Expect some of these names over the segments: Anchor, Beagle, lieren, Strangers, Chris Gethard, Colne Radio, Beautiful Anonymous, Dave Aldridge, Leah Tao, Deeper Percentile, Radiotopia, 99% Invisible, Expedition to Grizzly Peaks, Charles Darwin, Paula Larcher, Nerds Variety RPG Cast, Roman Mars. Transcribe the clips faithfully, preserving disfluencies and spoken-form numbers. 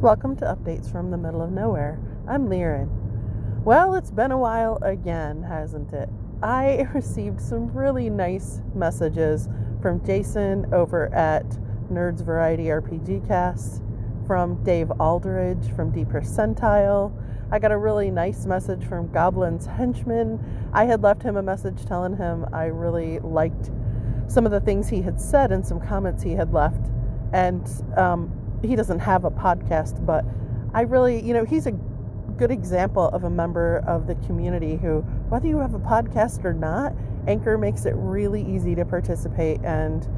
Welcome to Updates from the Middle of Nowhere. I'm Liren. Well, it's been a while again, hasn't it? I received some really nice messages from Jason over at Nerds Variety R P G Cast, from Dave Aldridge from Deeper Percentile. I got a really nice message from Goblin's Henchman. I had left him a message telling him I really liked some of the things he had said and some comments he had left. And um, he doesn't have a podcast, but I really, you know, he's a good example of a member of the community who, whether you have a podcast or not, Anchor makes it really easy to participate and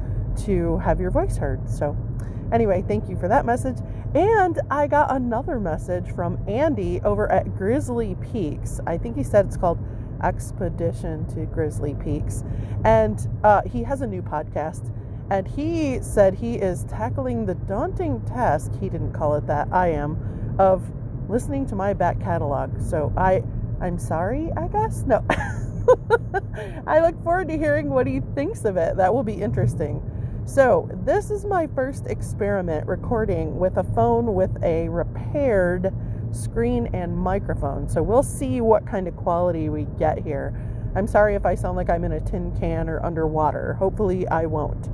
to have your voice heard. So anyway, thank you for that message. And I got another message from Andy over at Grizzly Peaks. I think he said it's called Expedition to Grizzly Peaks. And uh, he has a new podcast. And he said he is tackling the daunting task, he didn't call it that, I am, of listening to my back catalog. So I, I'm sorry, I guess? No. I look forward to hearing what he thinks of it. That will be interesting. So this is my first experiment recording with a phone with a repaired screen and microphone. So we'll see what kind of quality we get here. I'm sorry if I sound like I'm in a tin can or underwater. Hopefully I won't.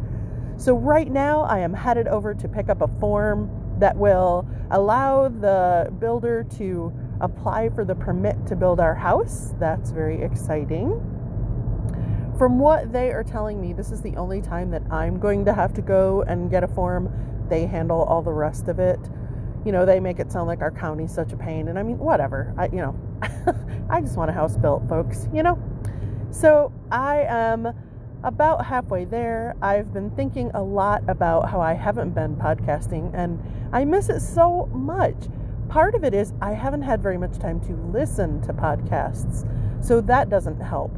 So right now I am headed over to pick up a form that will allow the builder to apply for the permit to build our house. That's very exciting. From what they are telling me, this is the only time that I'm going to have to go and get a form. They handle all the rest of it. You know, they make it sound like our county's such a pain. And I mean, whatever. I, you know, I just want a house built, folks, you know? So I am about halfway there. I've been thinking a lot about how I haven't been podcasting and I miss it so much. Part of it is I haven't had very much time to listen to podcasts, so that doesn't help.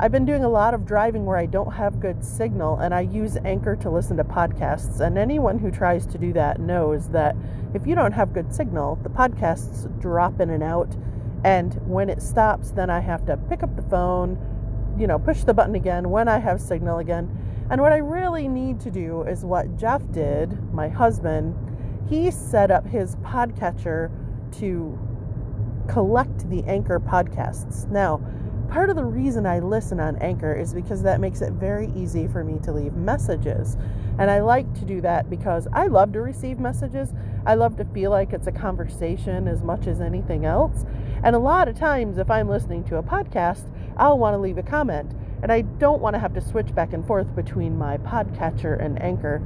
I've been doing a lot of driving where I don't have good signal, and I use Anchor to listen to podcasts. And anyone who tries to do that knows that if you don't have good signal, the podcasts drop in and out. And when it stops, then I have to pick up the phone, you know, push the button again when I have signal again. And what I really need to do is what Jeff did, my husband. He set up his podcatcher to collect the Anchor podcasts. Now, part of the reason I listen on Anchor is because that makes it very easy for me to leave messages. And I like to do that because I love to receive messages. I love to feel like it's a conversation as much as anything else. And a lot of times if I'm listening to a podcast, I'll want to leave a comment. And I don't want to have to switch back and forth between my podcatcher and Anchor.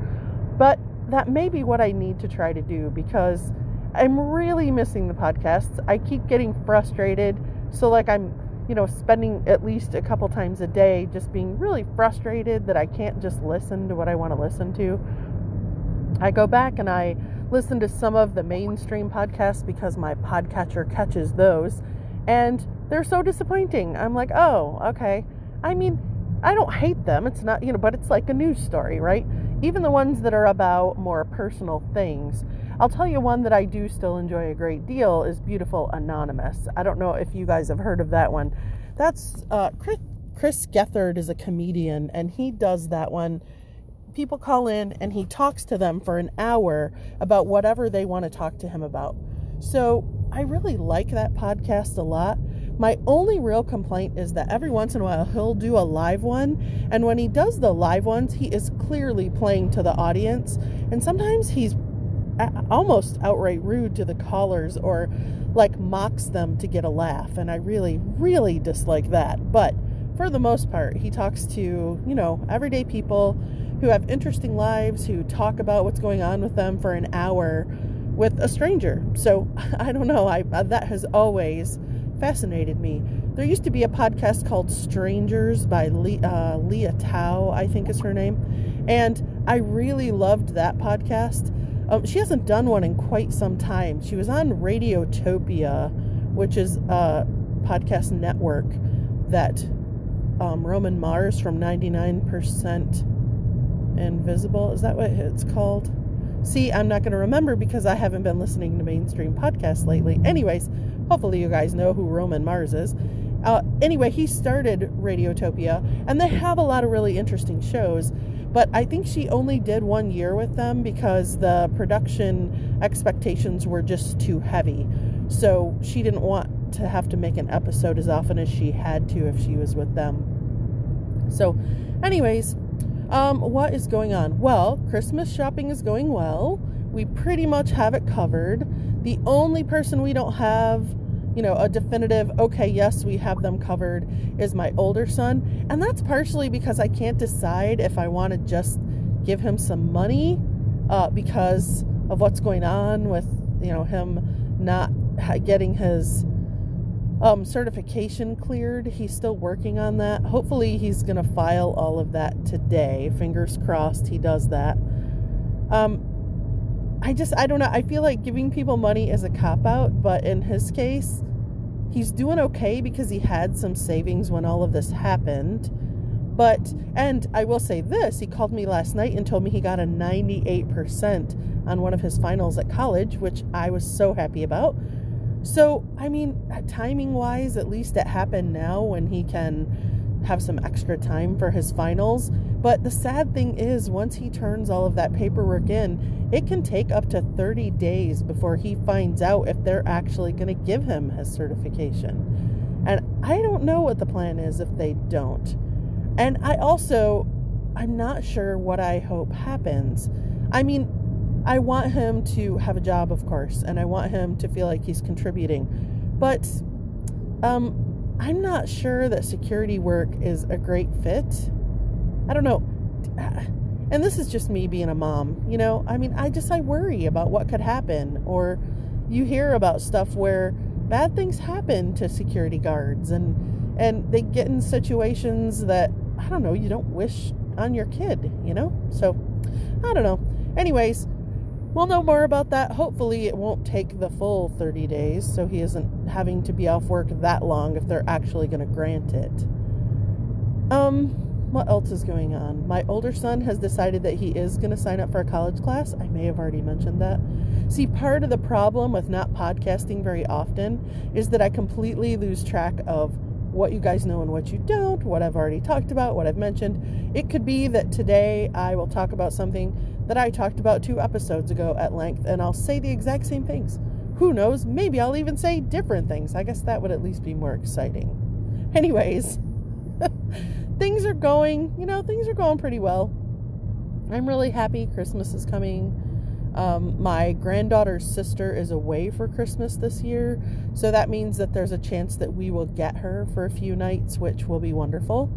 But that may be what I need to try to do because I'm really missing the podcasts. I keep getting frustrated. So like I'm, you know, spending at least a couple times a day just being really frustrated that I can't just listen to what I want to listen to. I go back and I listen to some of the mainstream podcasts because my podcatcher catches those and they're so disappointing. I'm like, oh, okay. I mean, I don't hate them. It's not, you know, but it's like a news story, right? Even the ones that are about more personal things. I'll tell you one that I do still enjoy a great deal is Beautiful Anonymous. I don't know if you guys have heard of that one. That's, uh, Chris, Chris Gethard is a comedian and he does that one. People call in and he talks to them for an hour about whatever they want to talk to him about. So I really like that podcast a lot. My only real complaint is that every once in a while he'll do a live one. And when he does the live ones, he is clearly playing to the audience. And sometimes he's almost outright rude to the callers or like mocks them to get a laugh. And I really, really dislike that. But for the most part, he talks to, you know, everyday people who have interesting lives, who talk about what's going on with them for an hour with a stranger. So I don't know. I, that has always fascinated me. There used to be a podcast called Strangers by Le- uh, Leah Tao, I think is her name. And I really loved that podcast. Um, she hasn't done one in quite some time. She was on Radiotopia, which is a podcast network that um, Roman Mars from ninety-nine percent Invisible. Is that what it's called? See, I'm not going to remember because I haven't been listening to mainstream podcasts lately. Anyways, hopefully you guys know who Roman Mars is. Uh, anyway, he started Radiotopia, and they have a lot of really interesting shows. But I think she only did one year with them because the production expectations were just too heavy. So she didn't want to have to make an episode as often as she had to if she was with them. So anyways, um, what is going on? Well, Christmas shopping is going well. We pretty much have it covered. The only person we don't have, you know, a definitive, okay, yes, we have them covered, is my older son. And that's partially because I can't decide if I want to just give him some money uh, because of what's going on with, you know, him not getting his um, certification cleared. He's still working on that. Hopefully he's going to file all of that today. Fingers crossed he does that. Um, I just, I don't know. I feel like giving people money is a cop-out, but in his case, he's doing okay because he had some savings when all of this happened. But, and I will say this, he called me last night and told me he got a ninety-eight percent on one of his finals at college, which I was so happy about. So, I mean, timing-wise, at least it happened now when he can have some extra time for his finals. But the sad thing is, once he turns all of that paperwork in, it can take up to thirty days before he finds out if they're actually going to give him his certification. And I don't know what the plan is if they don't. And I also, I'm not sure what I hope happens. I mean, I want him to have a job, of course, and I want him to feel like he's contributing. But um, I'm not sure that security work is a great fit. I don't know. And this is just me being a mom, you know, I mean, I just, I worry about what could happen, or you hear about stuff where bad things happen to security guards and, and they get in situations that, I don't know, you don't wish on your kid, you know? So I don't know. Anyways, we'll know more about that. Hopefully it won't take the full thirty days. So he isn't having to be off work that long if they're actually going to grant it. Um, What else is going on? My older son has decided that he is going to sign up for a college class. I may have already mentioned that. See, part of the problem with not podcasting very often is that I completely lose track of what you guys know and what you don't, what I've already talked about, what I've mentioned. It could be that today I will talk about something that I talked about two episodes ago at length, and I'll say the exact same things. Who knows? Maybe I'll even say different things. I guess that would at least be more exciting. Anyways, things are going, you know, things are going pretty well. I'm really happy. Christmas is coming. Um, my granddaughter's sister is away for Christmas this year. So that means that there's a chance that we will get her for a few nights, which will be wonderful.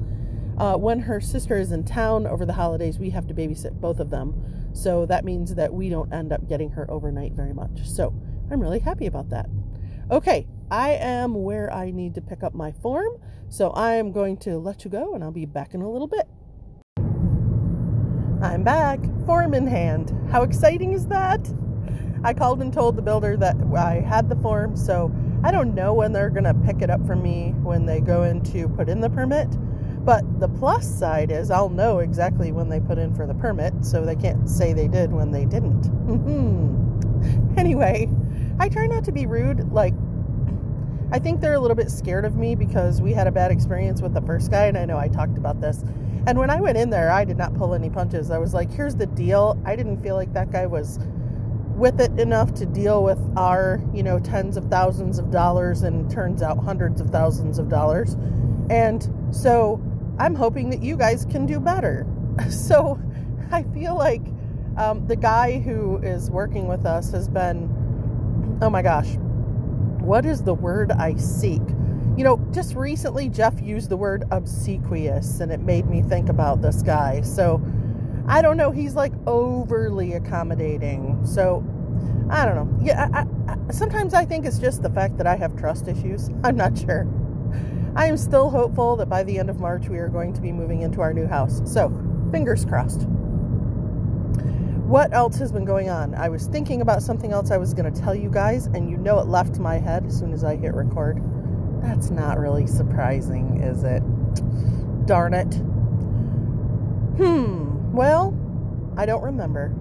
Uh, when her sister is in town over the holidays, we have to babysit both of them. So that means that we don't end up getting her overnight very much. So I'm really happy about that. Okay, I am where I need to pick up my form, so I am going to let you go, and I'll be back in a little bit. I'm back, form in hand. How exciting is that? I called and told the builder that I had the form, so I don't know when they're going to pick it up from me when they go in to put in the permit, but the plus side is I'll know exactly when they put in for the permit, so they can't say they did when they didn't. Anyway, I try not to be rude. Like, I think they're a little bit scared of me because we had a bad experience with the first guy, and I know I talked about this. And when I went in there, I did not pull any punches. I was like, here's the deal. I didn't feel like that guy was with it enough to deal with our, you know, tens of thousands of dollars, and turns out hundreds of thousands of dollars. And so I'm hoping that you guys can do better. So I feel like um, the guy who is working with us has been, oh my gosh, what is the word I seek? You know, just recently Jeff used the word obsequious, and it made me think about this guy. So I don't know. He's like overly accommodating. So I don't know. Yeah. I, I, sometimes I think it's just the fact that I have trust issues. I'm not sure. I am still hopeful that by the end of March, we are going to be moving into our new house. So fingers crossed. What else has been going on? I was thinking about something else I was going to tell you guys, and you know it left my head as soon as I hit record. That's not really surprising, is it? Darn it. Hmm. Well, I don't remember.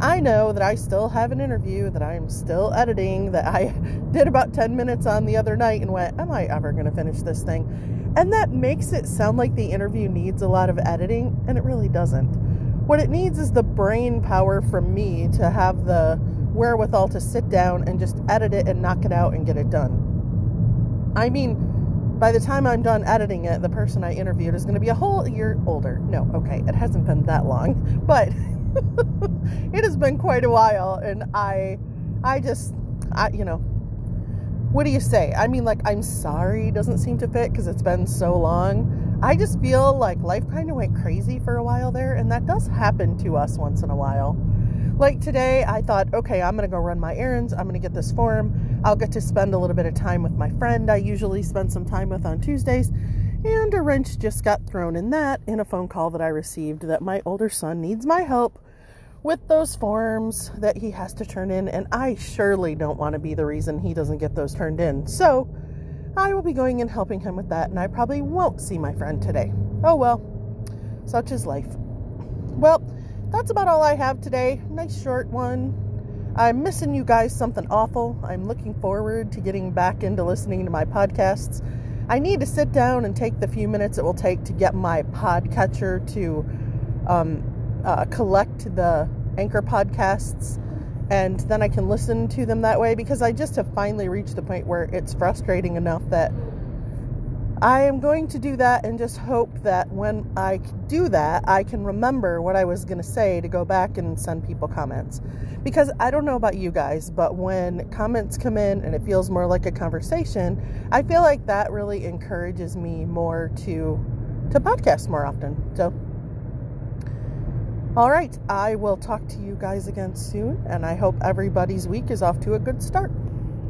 I know that I still have an interview that I am still editing, that I did about ten minutes on the other night and went, am I ever going to finish this thing? And that makes it sound like the interview needs a lot of editing, and it really doesn't. What it needs is the brain power from me to have the wherewithal to sit down and just edit it and knock it out and get it done. I mean, by the time I'm done editing it, the person I interviewed is going to be a whole year older. No, okay, it hasn't been that long, but it has been quite a while, and I, I just, I, you know, what do you say? I mean, like, I'm sorry doesn't seem to fit because it's been so long. I just feel like life kind of went crazy for a while there, and that does happen to us once in a while. Like today, I thought, okay, I'm going to go run my errands. I'm going to get this form. I'll get to spend a little bit of time with my friend I usually spend some time with on Tuesdays. And a wrench just got thrown in that in a phone call that I received that my older son needs my help with those forms that he has to turn in, and I surely don't want to be the reason he doesn't get those turned in. So I will be going and helping him with that, and I probably won't see my friend today. Oh well, such is life. Well, that's about all I have today. Nice short one. I'm missing you guys something awful. I'm looking forward to getting back into listening to my podcasts. I need to sit down and take the few minutes it will take to get my podcatcher to um Uh, collect the Anchor podcasts, and then I can listen to them that way, because I just have finally reached the point where it's frustrating enough that I am going to do that and just hope that when I do that, I can remember what I was going to say to go back and send people comments. Because I don't know about you guys, but when comments come in and it feels more like a conversation, I feel like that really encourages me more to to podcast more often. So all right, I will talk to you guys again soon, and I hope everybody's week is off to a good start.